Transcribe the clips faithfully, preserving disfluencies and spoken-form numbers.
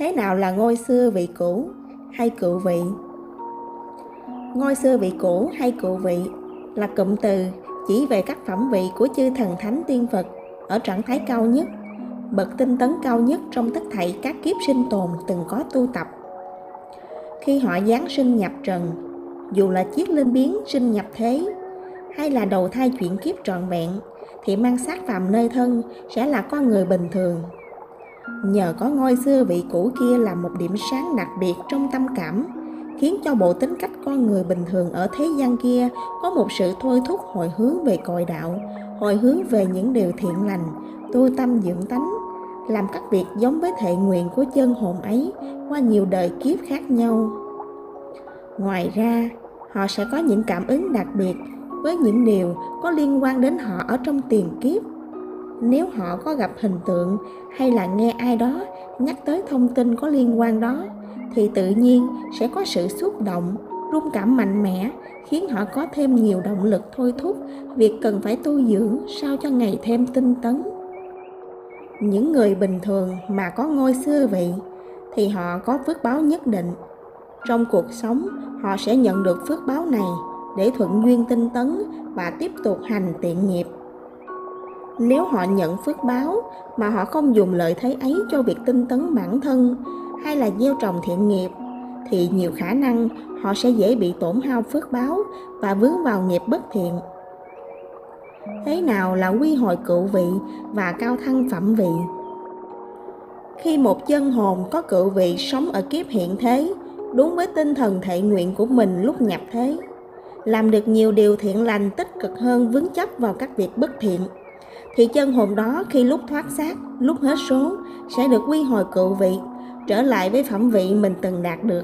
Thế nào là ngôi xưa vị cũ hay cựu vị? Ngôi xưa vị cũ hay cựu vị là cụm từ chỉ về các phẩm vị của chư thần thánh tiên Phật ở trạng thái cao nhất, bậc tinh tấn cao nhất trong tất thảy các kiếp sinh tồn từng có tu tập. Khi họ giáng sinh nhập trần, dù là chiếc linh biến sinh nhập thế hay là đầu thai chuyển kiếp trọn vẹn, thì mang xác phàm nơi thân sẽ là con người bình thường. Nhờ có ngôi xưa vị cũ kia là một điểm sáng đặc biệt trong tâm cảm, khiến cho bộ tính cách con người bình thường ở thế gian kia có một sự thôi thúc hồi hướng về cội đạo, hồi hướng về những điều thiện lành, tu tâm dưỡng tánh, làm các việc giống với thệ nguyện của chân hồn ấy qua nhiều đời kiếp khác nhau. Ngoài ra, họ sẽ có những cảm ứng đặc biệt với những điều có liên quan đến họ ở trong tiền kiếp. Nếu họ có gặp hình tượng hay là nghe ai đó nhắc tới thông tin có liên quan đó, thì tự nhiên sẽ có sự xúc động, rung cảm mạnh mẽ, khiến họ có thêm nhiều động lực thôi thúc việc cần phải tu dưỡng sao cho ngày thêm tinh tấn. Những người bình thường mà có ngôi xưa vị thì họ có phước báo nhất định. Trong cuộc sống, họ sẽ nhận được phước báo này để thuận duyên tinh tấn và tiếp tục hành thiện nghiệp. Nếu họ nhận phước báo mà họ không dùng lợi thế ấy cho việc tinh tấn bản thân hay là gieo trồng thiện nghiệp, thì nhiều khả năng họ sẽ dễ bị tổn hao phước báo và vướng vào nghiệp bất thiện. Thế nào là quy hồi cựu vị và cao thăng phẩm vị? Khi một chân hồn có cựu vị sống ở kiếp hiện thế, đúng với tinh thần thệ nguyện của mình lúc nhập thế, làm được nhiều điều thiện lành, tích cực hơn vướng chấp vào các việc bất thiện, thì chân hồn đó khi lúc thoát xác, lúc hết số, sẽ được quy hồi cựu vị, trở lại với phẩm vị mình từng đạt được.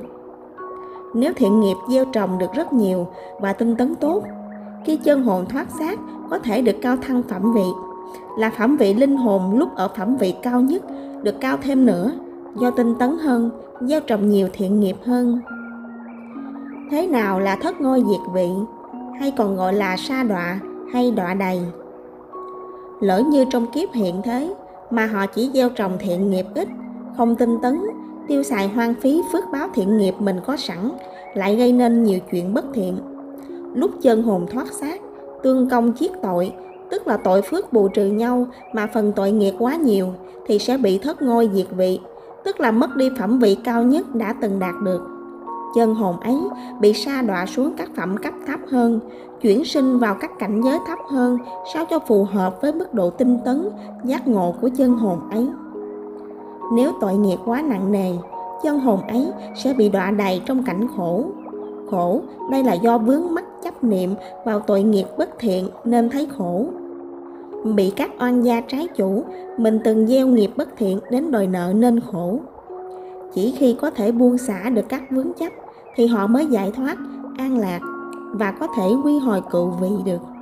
Nếu thiện nghiệp gieo trồng được rất nhiều và tinh tấn tốt, khi chân hồn thoát xác có thể được cao thăng phẩm vị, là phẩm vị linh hồn lúc ở phẩm vị cao nhất, được cao thêm nữa do tinh tấn hơn, gieo trồng nhiều thiện nghiệp hơn. Thế nào là thất ngôi diệt vị, hay còn gọi là sa đọa hay đọa đầy? Lỡ như trong kiếp hiện thế mà họ chỉ gieo trồng thiện nghiệp ít, không tinh tấn, tiêu xài hoang phí phước báo thiện nghiệp mình có sẵn, lại gây nên nhiều chuyện bất thiện. Lúc chân hồn thoát xác, tương công chiết tội, tức là tội phước bù trừ nhau mà phần tội nghiệp quá nhiều, thì sẽ bị thất ngôi diệt vị, tức là mất đi phẩm vị cao nhất đã từng đạt được. Chân hồn ấy bị sa đọa xuống các phẩm cấp thấp hơn, chuyển sinh vào các cảnh giới thấp hơn sao cho phù hợp với mức độ tinh tấn, giác ngộ của chân hồn ấy. Nếu tội nghiệp quá nặng nề, chân hồn ấy sẽ bị đọa đầy trong cảnh khổ. Khổ, đây là do vướng mắc chấp niệm vào tội nghiệp bất thiện nên thấy khổ. Bị các oan gia trái chủ, mình từng gieo nghiệp bất thiện đến đòi nợ nên khổ. Chỉ khi có thể buông xả được các vướng chấp thì họ mới giải thoát, an lạc và có thể quy hồi cựu vị được.